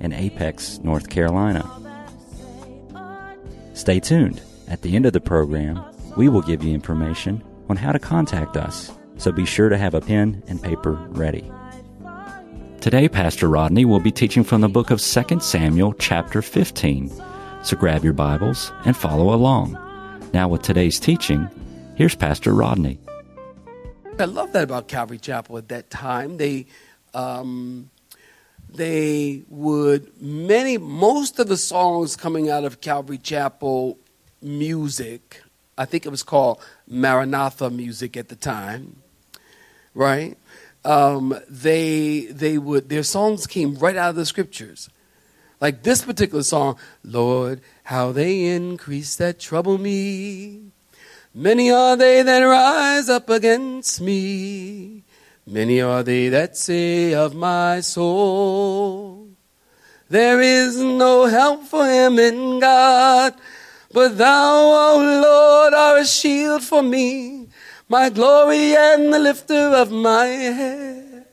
in Apex, North Carolina. Stay tuned. At the end of the program, we will give you information on how to contact us, so be sure to have a pen and paper ready. Today, Pastor Rodney will be teaching from the book of 2 Samuel, chapter 15. So grab your Bibles and follow along. Now with today's teaching, here's Pastor Rodney. I love that about Calvary Chapel at that time. They would, most of the songs coming out of Calvary Chapel music, I think it was called Maranatha music at the time, right? Their songs came right out of the scriptures. Like this particular song, Lord, how they increase that trouble me. Many are they that rise up against me. Many are they that say of my soul, there is no help for him in God. But thou, O Lord, art a shield for me, my glory and the lifter of my head.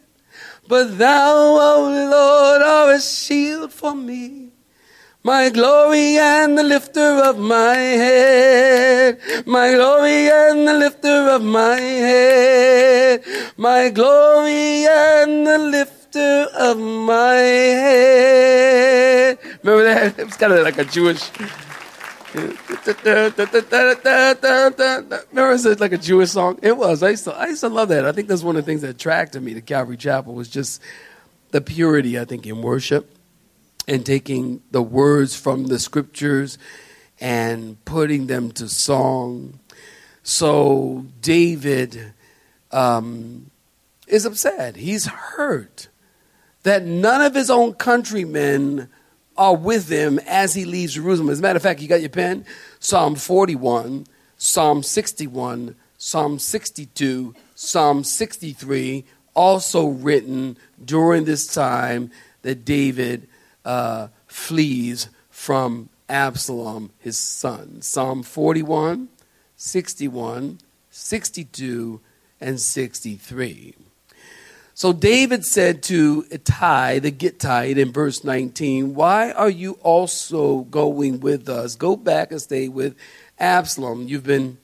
But thou, O Lord, art a shield for me, my glory and the lifter of my head, my glory and the lifter of my head, my glory and the lifter of my head. Remember that? It's kind of like a Jewish. Remember, it's like a Jewish song. It was. I used to love that. I think that's one of the things that attracted me to Calvary Chapel was just the purity, I think, in worship. And taking the words from the scriptures and putting them to song. So David is upset. He's hurt that none of his own countrymen are with him as he leaves Jerusalem. As a matter of fact, you got your pen? Psalm 41, Psalm 61, Psalm 62, Psalm 63, also written during this time that David flees from Absalom, his son. Psalm 41, 61, 62, and 63. So David said to Ittai the Gittite in verse 19, why are you also going with us? Go back and stay with Absalom. You've been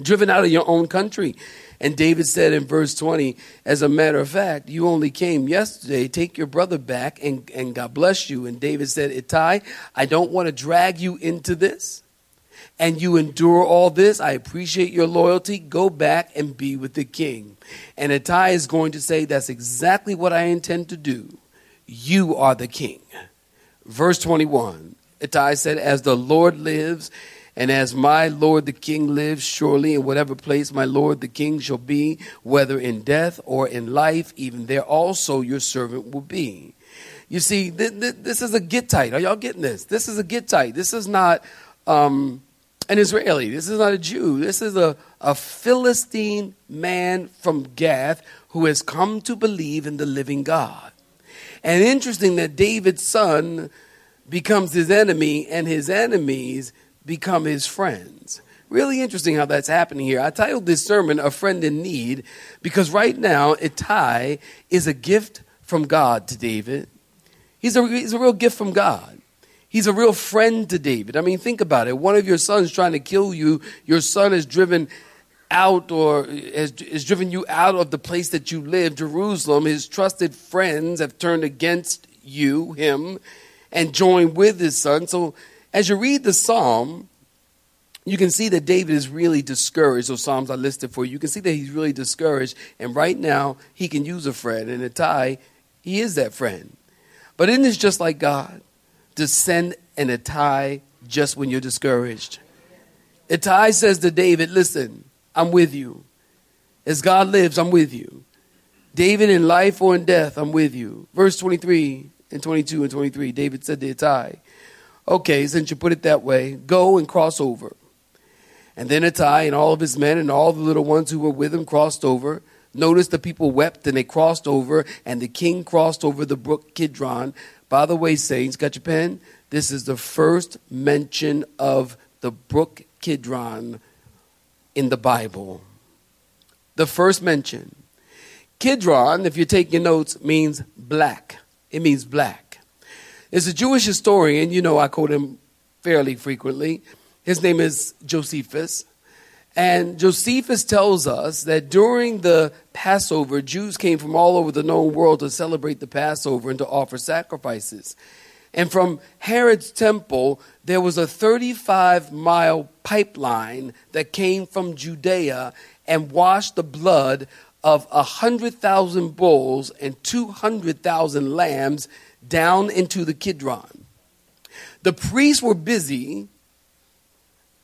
driven out of your own country. And David said in verse 20, as a matter of fact, you only came yesterday. Take your brother back and God bless you. And David said, Ittai, I don't want to drag you into this. And you endure all this. I appreciate your loyalty. Go back and be with the king. And Ittai is going to say, that's exactly what I intend to do. You are the king. Verse 21, Ittai said, as the Lord lives, and as my Lord the King lives, surely in whatever place my Lord the King shall be, whether in death or in life, even there also your servant will be. You see, this is a Gittite. Are y'all getting this? This is a Gittite. This is not an Israeli. This is not a Jew. This is a Philistine man from Gath who has come to believe in the living God. And interesting that David's son becomes his enemy and his enemies become his friends. Really interesting how that's happening here. I titled this sermon, A Friend in Need, because right now, Ittai is a gift from God to David. He's a real gift from God. He's a real friend to David. I mean, think about it. One of your sons trying to kill you. Your son is driven out or has driven you out of the place that you live, Jerusalem. His trusted friends have turned against you, him, and joined with his son. So as you read the psalm, you can see that David is really discouraged. Those psalms I listed for you. You can see that he's really discouraged. And right now, he can use a friend. And Ittai, he is that friend. But isn't it just like God to send an Ittai just when you're discouraged? Ittai says to David, listen, I'm with you. As God lives, I'm with you. David, in life or in death, I'm with you. Verse 23, and 22 and 23, David said to Ittai, okay, since you put it that way, go and cross over. And then Ittai and all of his men and all the little ones who were with him crossed over. Notice the people wept and they crossed over, and the king crossed over the brook Kidron. By the way, saints, got your pen? This is the first mention of the brook Kidron in the Bible. The first mention. Kidron, if you're taking notes, means black. It means black. It's a Jewish historian. You know I quote him fairly frequently. His name is Josephus. And Josephus tells us that during the Passover, Jews came from all over the known world to celebrate the Passover and to offer sacrifices. And from Herod's temple, there was a 35-mile pipeline that came from Judea and washed the blood of 100,000 bulls and 200,000 lambs down into the Kidron. The priests were busy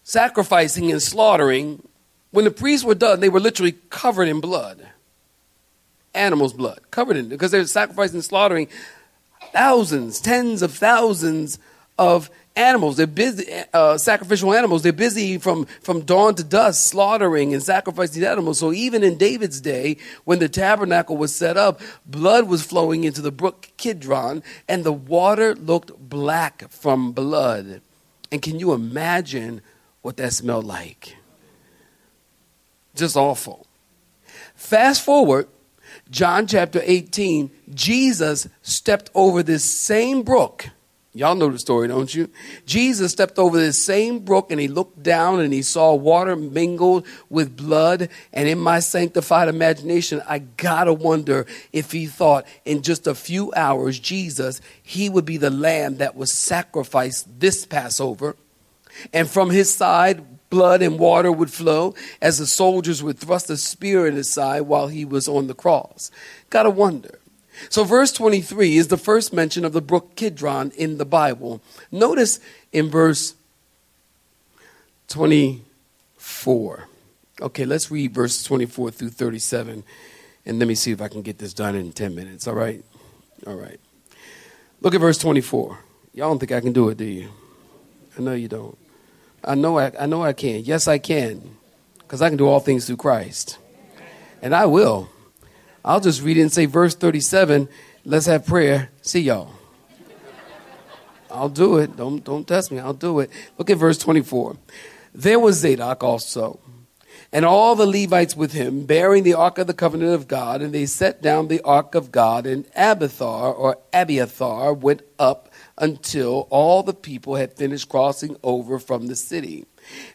sacrificing and slaughtering. When the priests were done, they were literally covered in blood. Animals' blood, covered in it, because they were sacrificing and slaughtering thousands, tens of thousands of animals. They're busy, sacrificial animals. They're busy from dawn to dusk slaughtering and sacrificing animals. So even in David's day, when the tabernacle was set up, blood was flowing into the brook Kidron, and the water looked black from blood. And can you imagine what that smelled like? Just awful. Fast forward, John chapter 18, Jesus stepped over this same brook. Y'all know the story, don't you? Jesus stepped over this same brook, and he looked down and he saw water mingled with blood. And in my sanctified imagination, I gotta wonder if he thought in just a few hours, Jesus, he would be the lamb that was sacrificed this Passover. And from his side, blood and water would flow as the soldiers would thrust a spear in his side while he was on the cross. Gotta wonder. So verse 23 is the first mention of the brook Kidron in the Bible. Notice in verse 24. Okay, let's read verses 24 through 37. And let me see if I can get this done in 10 minutes. All right? All right. Look at verse 24. Y'all don't think I can do it, do you? I know you don't. I know I can. Yes, I can. Because I can do all things through Christ. And I will. I'll just read it and say verse 37. Let's have prayer. See y'all. I'll do it. Don't test me. I'll do it. Look at verse 24. There was Zadok also, and all the Levites with him, bearing the ark of the covenant of God. And they set down the ark of God, and Abiathar went up until all the people had finished crossing over from the city.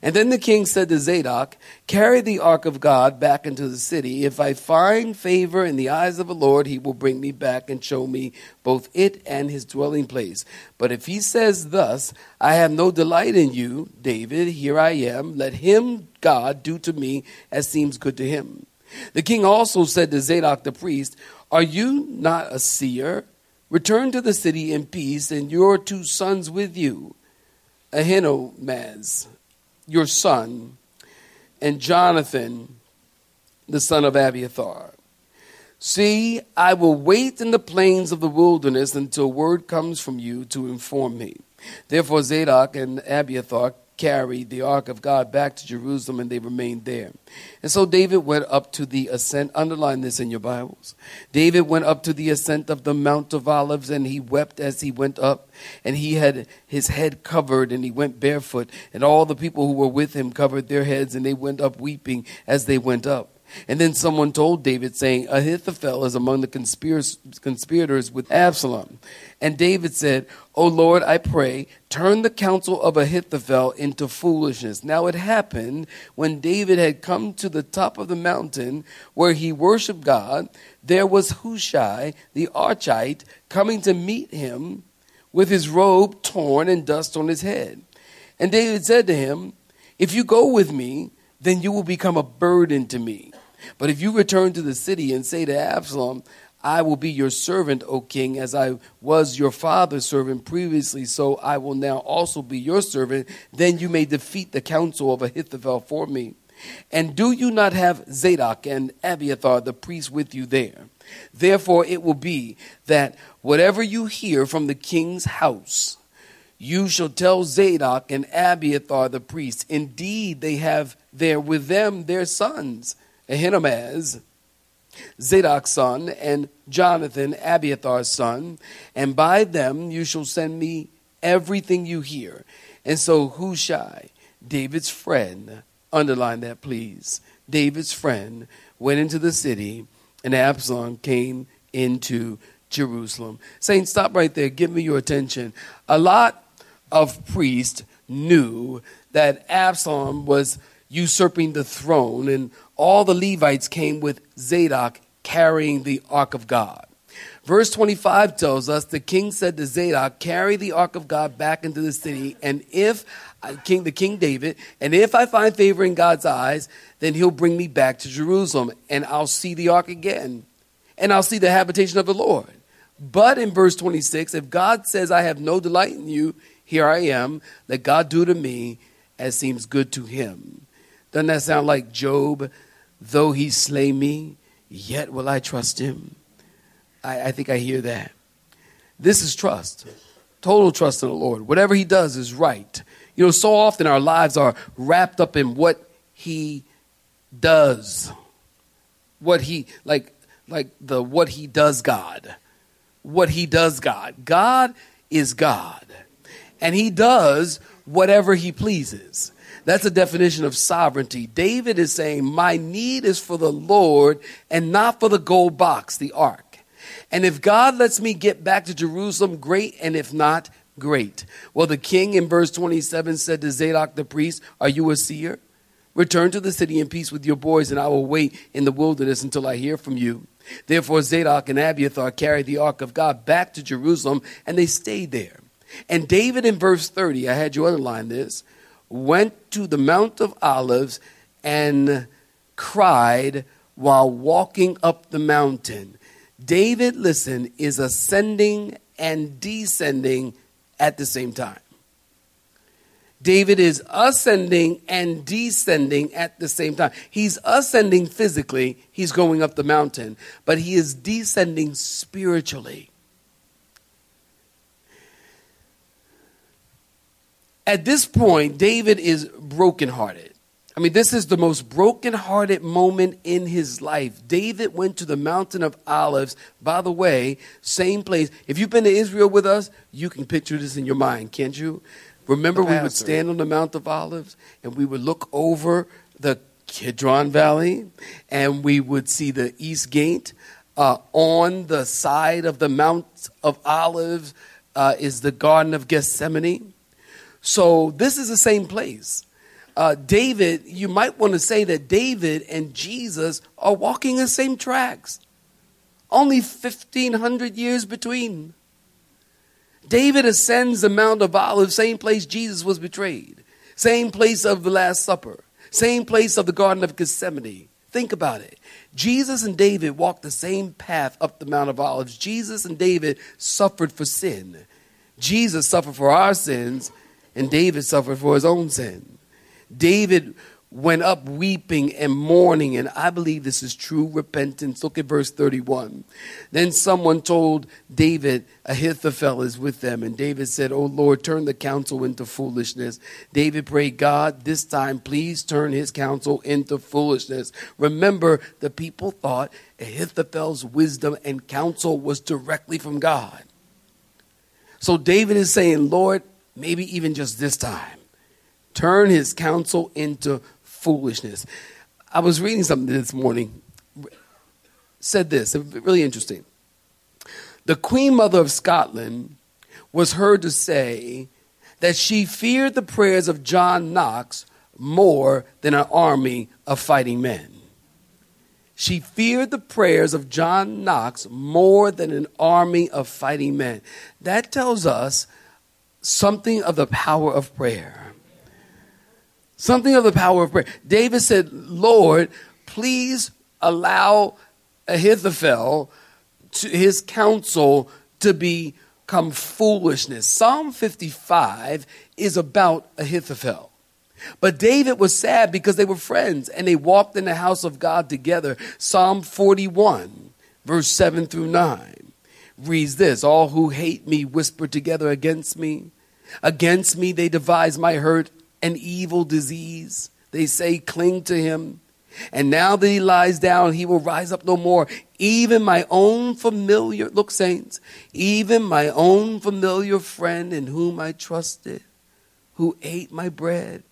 And then the king said to Zadok, carry the ark of God back into the city. If I find favor in the eyes of the Lord, he will bring me back and show me both it and his dwelling place. But if he says thus, I have no delight in you, David, here I am, let him, God, do to me as seems good to him. The king also said to Zadok the priest, are you not a seer? Return to the city in peace, and your two sons with you, Ahinamaz, your son, and Jonathan, the son of Abiathar. See, I will wait in the plains of the wilderness until word comes from you to inform me. Therefore Zadok and Abiathar carried the ark of God back to Jerusalem, and they remained there. And so David went up to the ascent. Underline this in your Bibles. David went up to the ascent of the Mount of Olives, and he wept as he went up. And he had his head covered, and he went barefoot. And all the people who were with him covered their heads, and they went up weeping as they went up. And then someone told David, saying, Ahithophel is among the conspirators with Absalom. And David said, O Lord, I pray, turn the counsel of Ahithophel into foolishness. Now it happened when David had come to the top of the mountain where he worshiped God, there was Hushai the Archite coming to meet him with his robe torn and dust on his head. And David said to him, if you go with me, then you will become a burden to me. But if you return to the city and say to Absalom, I will be your servant, O king, as I was your father's servant previously, so I will now also be your servant, then you may defeat the counsel of Ahithophel for me. And do you not have Zadok and Abiathar the priests with you there? Therefore it will be that whatever you hear from the king's house, you shall tell Zadok and Abiathar the priests. Indeed, they have there with them their sons, Ahinamaz, Zadok's son, and Jonathan, Abiathar's son. And by them you shall send me everything you hear. And so Hushai, David's friend, underline that please, David's friend, went into the city, and Absalom came into Jerusalem. Saints, stop right there. Give me your attention. A lot of priests knew that Absalom was usurping the throne, and all the Levites came with Zadok carrying the ark of God. Verse 25 tells us the king said to Zadok, carry the ark of God back into the city, and if I find favor in God's eyes, then he'll bring me back to Jerusalem, and I'll see the ark again, and I'll see the habitation of the Lord. But in verse 26, if God says, I have no delight in you, here I am, let God do to me as seems good to him. Doesn't that sound like Job? Though he slay me, yet will I trust him. I think I hear that. This is trust. Total trust in the Lord. Whatever he does is right. You know, so often our lives are wrapped up in what he does. What he, like the what he does God. What he does God. God is God. And he does whatever he pleases. That's a definition of sovereignty. David is saying, my need is for the Lord and not for the gold box, the ark. And if God lets me get back to Jerusalem, great, and if not, great. Well, the king in verse 27 said to Zadok the priest, are you a seer? Return to the city in peace with your boys, and I will wait in the wilderness until I hear from you. Therefore Zadok and Abiathar carried the ark of God back to Jerusalem, and they stayed there. And David in verse 30, I had you underline this, went to the Mount of Olives and cried while walking up the mountain. David, listen, is ascending and descending at the same time. David is ascending and descending at the same time. He's ascending physically. He's going up the mountain, but he is descending spiritually. At this point, David is brokenhearted. I mean, this is the most brokenhearted moment in his life. David went to the Mountain of Olives. By the way, same place. If you've been to Israel with us, you can picture this in your mind, can't you? Remember, we would stand on the Mount of Olives, and we would look over the Kidron Valley, and we would see the East Gate. On the side of the Mount of Olives is the Garden of Gethsemane. So this is the same place. David, you might want to say that David and Jesus are walking the same tracks. Only 1,500 years between. David ascends the Mount of Olives, same place Jesus was betrayed. Same place of the Last Supper. Same place of the Garden of Gethsemane. Think about it. Jesus and David walked the same path up the Mount of Olives. Jesus and David suffered for sin. Jesus suffered for our sins, and David suffered for his own sin. David went up weeping and mourning, and I believe this is true repentance. Look at verse 31. Then someone told David, Ahithophel is with them. And David said, O Lord, turn the counsel into foolishness. David prayed, God, this time please turn his counsel into foolishness. Remember, the people thought Ahithophel's wisdom and counsel was directly from God. So David is saying, Lord, maybe even just this time, turn his counsel into foolishness. I was reading something this morning. Said this, really interesting. The Queen Mother of Scotland was heard to say that she feared the prayers of John Knox more than an army of fighting men. She feared the prayers of John Knox more than an army of fighting men. That tells us something of the power of prayer. Something of the power of prayer. David said, Lord, please allow Ahithophel, his counsel, to become foolishness. Psalm 55 is about Ahithophel. But David was sad because they were friends and they walked in the house of God together. Psalm 41, verse 7 through 9 reads this. All who hate me whisper together against me. Against me they devise my hurt, an evil disease. They say, cling to him. And now that he lies down, he will rise up no more. Even my own familiar, look saints, even my own familiar friend in whom I trusted, who ate my bread,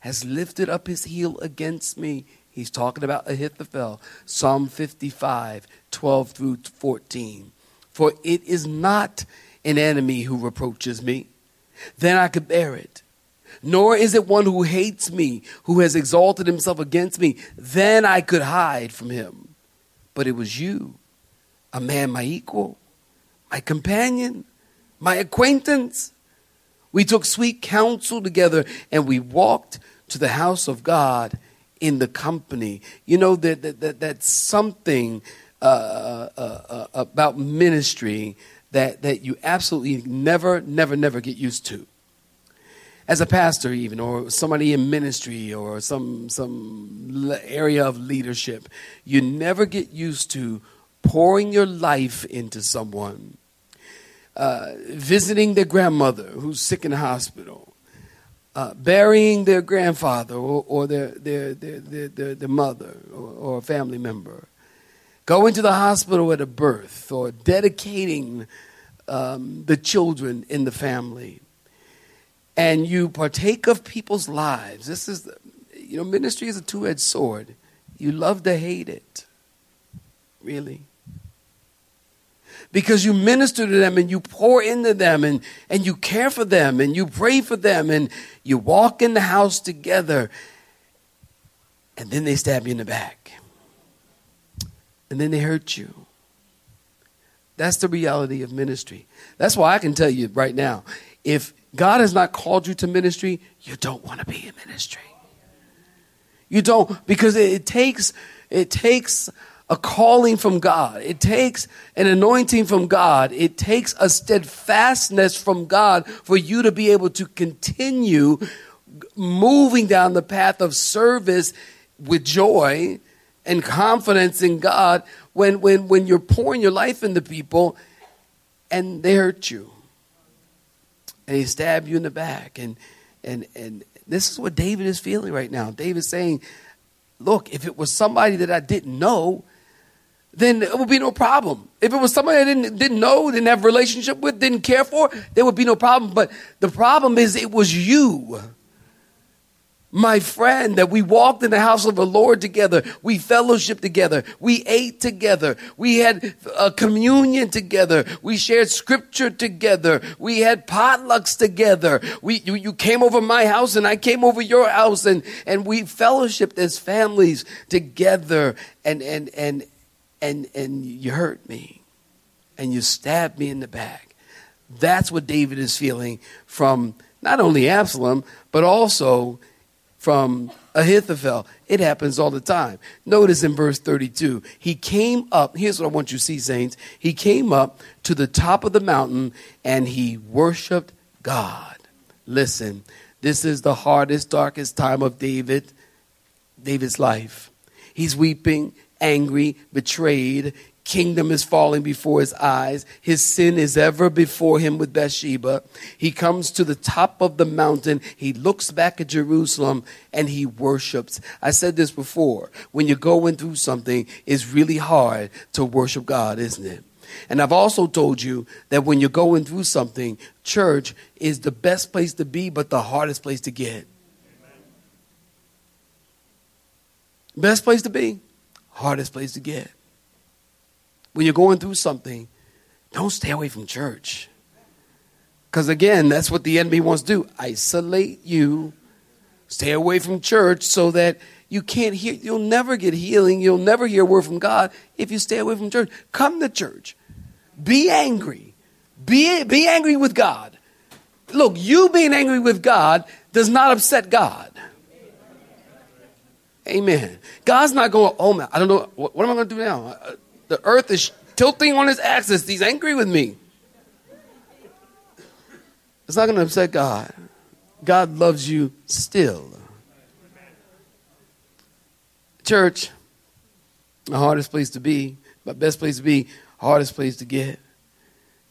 has lifted up his heel against me. He's talking about Ahithophel. Psalm 55, 12 through 14. For it is not an enemy who reproaches me, then I could bear it. Nor is it one who hates me, who has exalted himself against me, then I could hide from him. But it was you, a man my equal, my companion, my acquaintance. We took sweet counsel together and we walked to the house of God in the company. You know, that's something about ministry that you absolutely never get used to. As a pastor even, or somebody in ministry, or some area of leadership, you never get used to pouring your life into someone. Visiting their grandmother who's sick in the hospital, burying their grandfather or their mother or a family member, going to the hospital at a birth, or dedicating the children in the family. And you partake of people's lives. This is, ministry is a two-edged sword. You love to hate it, really. Because you minister to them and you pour into them and you care for them and you pray for them and you walk in the house together. And then they stab you in the back. And then they hurt you. That's the reality of ministry. That's why I can tell you right now, if God has not called you to ministry, you don't want to be in ministry. You don't, because it takes a calling from God. It takes an anointing from God. It takes a steadfastness from God for you to be able to continue moving down the path of service with joy and confidence in God when you're pouring your life into people and they hurt you. And they stab you in the back. And this is what David is feeling right now. David's saying, look, if it was somebody that I didn't know, then it would be no problem. If it was somebody I didn't know, didn't have a relationship with, didn't care for, there would be no problem. But the problem is it was you, my friend, that we walked in the house of the Lord together. We fellowshiped together. We ate together. We had communion together. We shared scripture together. We had potlucks together. You came over my house and I came over your house and we fellowshiped as families together and you hurt me and you stabbed me in the back. That's what David is feeling from not only Absalom, but also from Ahithophel. It happens all the time. Notice in verse 32, he came up. Here's what I want you to see, saints. He came up to the top of the mountain and he worshiped God. Listen, this is the hardest, darkest time of David's life. He's weeping, angry, betrayed. Kingdom is falling before his eyes. His sin is ever before him with Bathsheba. He comes to the top of the mountain. He looks back at Jerusalem and he worships. I said this before. When you're going through something, it's really hard to worship God, isn't it? And I've also told you that when you're going through something, church is the best place to be, but the hardest place to get. Best place to be, hardest place to get. When you're going through something, don't stay away from church. Because again, that's what the enemy wants to do. Isolate you. Stay away from church so that you can't hear. You'll never get healing. You'll never hear a word from God if you stay away from church. Come to church. Be angry. Be angry with God. Look, you being angry with God does not upset God. Amen. God's not going, oh man, I don't know. What am I going to do now? The earth is tilting on its axis. He's angry with me. It's not going to upset God. God loves you still. Church, the hardest place to be, my best place to be, hardest place to get.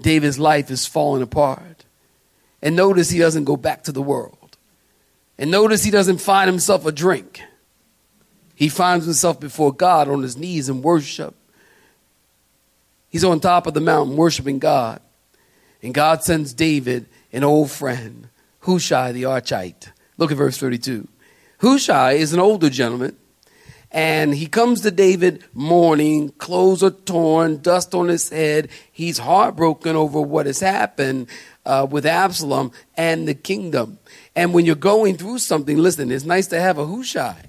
David's life is falling apart. And notice he doesn't go back to the world. And notice he doesn't find himself a drink. He finds himself before God on his knees in worship. He's on top of the mountain worshiping God. And God sends David an old friend, Hushai the Archite. Look at verse 32. Hushai is an older gentleman, and he comes to David mourning, clothes are torn, dust on his head. He's heartbroken over what has happened with Absalom and the kingdom. And when you're going through something, listen, it's nice to have a Hushai.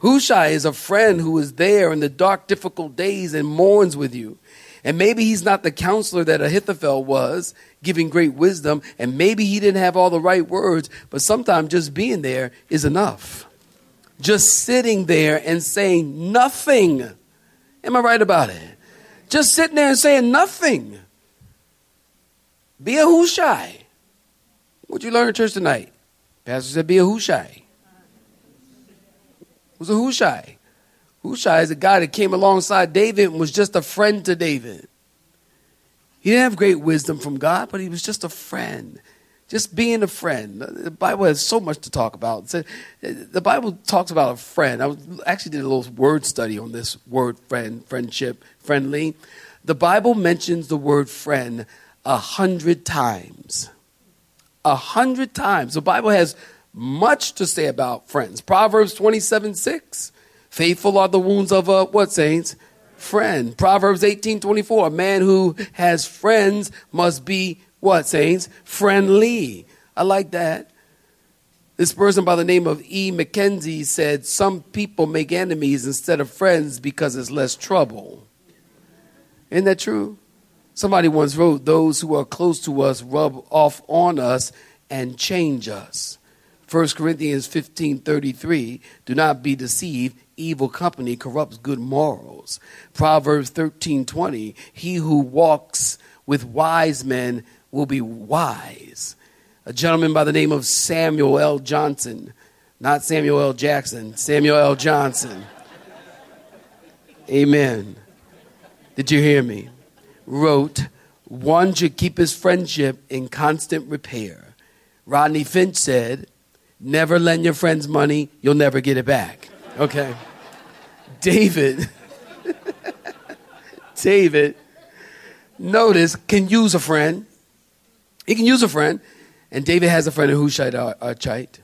Hushai is a friend who is there in the dark, difficult days and mourns with you. And maybe he's not the counselor that Ahithophel was, giving great wisdom, and maybe he didn't have all the right words, but sometimes just being there is enough. Just sitting there and saying nothing. Am I right about it? Just sitting there and saying nothing. Be a Hushai. What'd you learn at church tonight? Pastor said be a Hushai. Who's a Hushai? Hushai is a guy that came alongside David and was just a friend to David. He didn't have great wisdom from God, but he was just a friend. Just being a friend. The Bible has so much to talk about. The Bible talks about a friend. I actually did a little word study on this word friend, friendship, friendly. The Bible mentions the word friend 100 times. 100 times. The Bible has much to say about friends. Proverbs 27:6. Faithful are the wounds of a, what, saints? Friend. Proverbs 18:24. A man who has friends must be, what, saints? Friendly. I like that. This person by the name of E. McKenzie said, some people make enemies instead of friends because it's less trouble. Isn't that true? Somebody once wrote, those who are close to us rub off on us and change us. 1 Corinthians 15:33, do not be deceived. Evil company corrupts good morals. Proverbs 13:20, he who walks with wise men will be wise. A gentleman by the name of Samuel L. Johnson, not Samuel L. Jackson, Samuel L. Johnson. Amen. Did you hear me? Wrote, one should keep his friendship in constant repair. Rodney Finch said, never lend your friends money, you'll never get it back. Okay. David, notice, can use a friend. He can use a friend. And David has a friend in Hushai the Archite.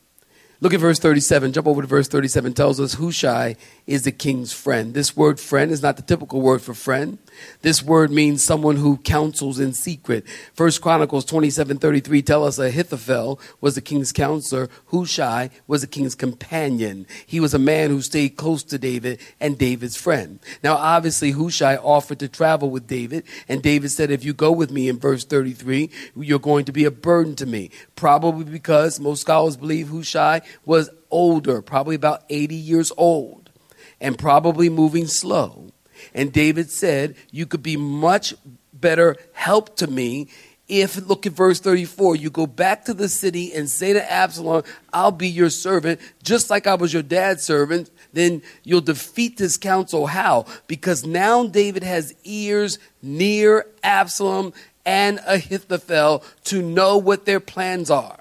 Look at verse 37. Jump over to verse 37. Tells us Hushai is the king's friend. This word friend is not the typical word for friend. This word means someone who counsels in secret. 1 Chronicles 27:33 tell us Ahithophel was the king's counselor. Hushai was the king's companion. He was a man who stayed close to David and David's friend. Now, obviously, Hushai offered to travel with David. And David said, if you go with me in verse 33, you're going to be a burden to me. Probably because most scholars believe Hushai was older, probably about 80 years old, and probably moving slow. And David said, you could be much better help to me if, look at verse 34, you go back to the city and say to Absalom, I'll be your servant, just like I was your dad's servant. Then you'll defeat this counsel. How? Because now David has ears near Absalom and Ahithophel to know what their plans are.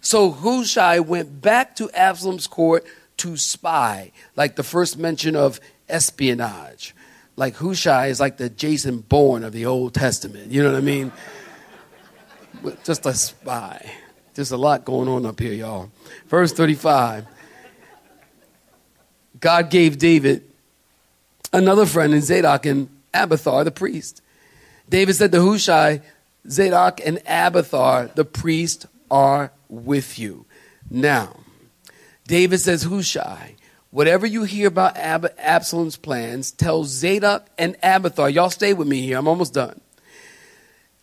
So Hushai went back to Absalom's court to spy, like the first mention of espionage. Like Hushai is like the Jason Bourne of the Old Testament. You know what I mean? Just a spy. There's a lot going on up here, y'all. Verse 35. God gave David another friend in Zadok and Abiathar, the priest. David said to Hushai, Zadok and Abiathar, the priest, are with you. Now, David says, Hushai, whatever you hear about Absalom's plans, tell Zadok and Abiathar. Y'all stay with me here. I'm almost done.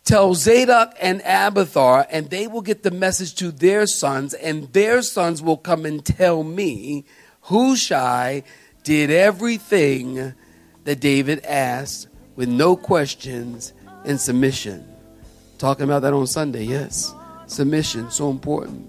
Tell Zadok and Abiathar, and they will get the message to their sons, and their sons will come and tell me. Hushai did everything that David asked with no questions and submission. Talking about that on Sunday, yes. Submission, so important.